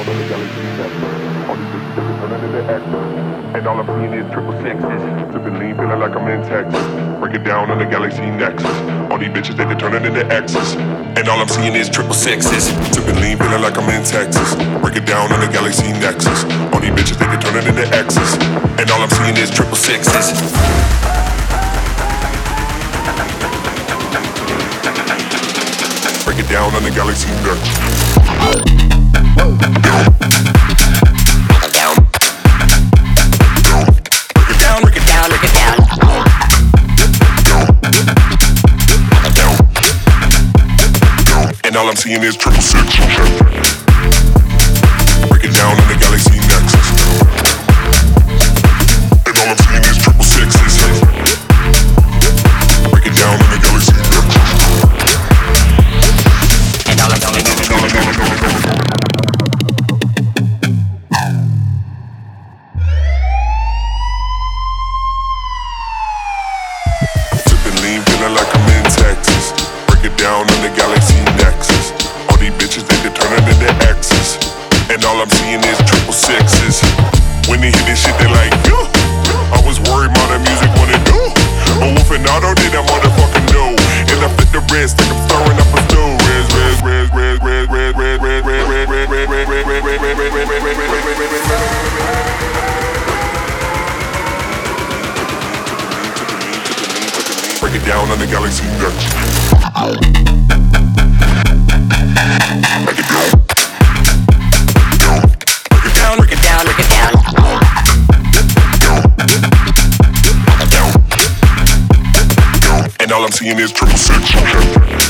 all of the Galaxy Nexus. All these bitches looking for none of the actors. And all I'm seeing is 666s. Sipping lean, feeling like I'm in Texas. Break it down on the Galaxy Nexus. All these bitches, they turning into X's. And all I'm seeing is 666s. Sipping lean, feeling like I'm in Texas. Break it down on the Galaxy Nexus. All these bitches, they turning into X's. And all I'm seeing is 666s. Break it down on the Galaxy Nexus. And all I'm seeing is 666. Break it down on the Galaxy Nexus. And all I'm seeing is 666. Break it down on the Galaxy Nexus. And all I'm telling you is sippin' lean, feelin' like I'm in Texas. Break it down on the Galaxy Nexus. All these bitches, they turnin' into exes. And all I'm seeing is 666s. When they hit this shit, they like, yo. I was worried about that music, what it do? But Wolfenardo did that motherfucking do. And I fit the wrist, like I'm throwing up a stew. Break it down on the Galaxy Nexus. Break it down. Break it down. Break it down. Break it down. Break it down. Break it down. And all I'm seeing is 666.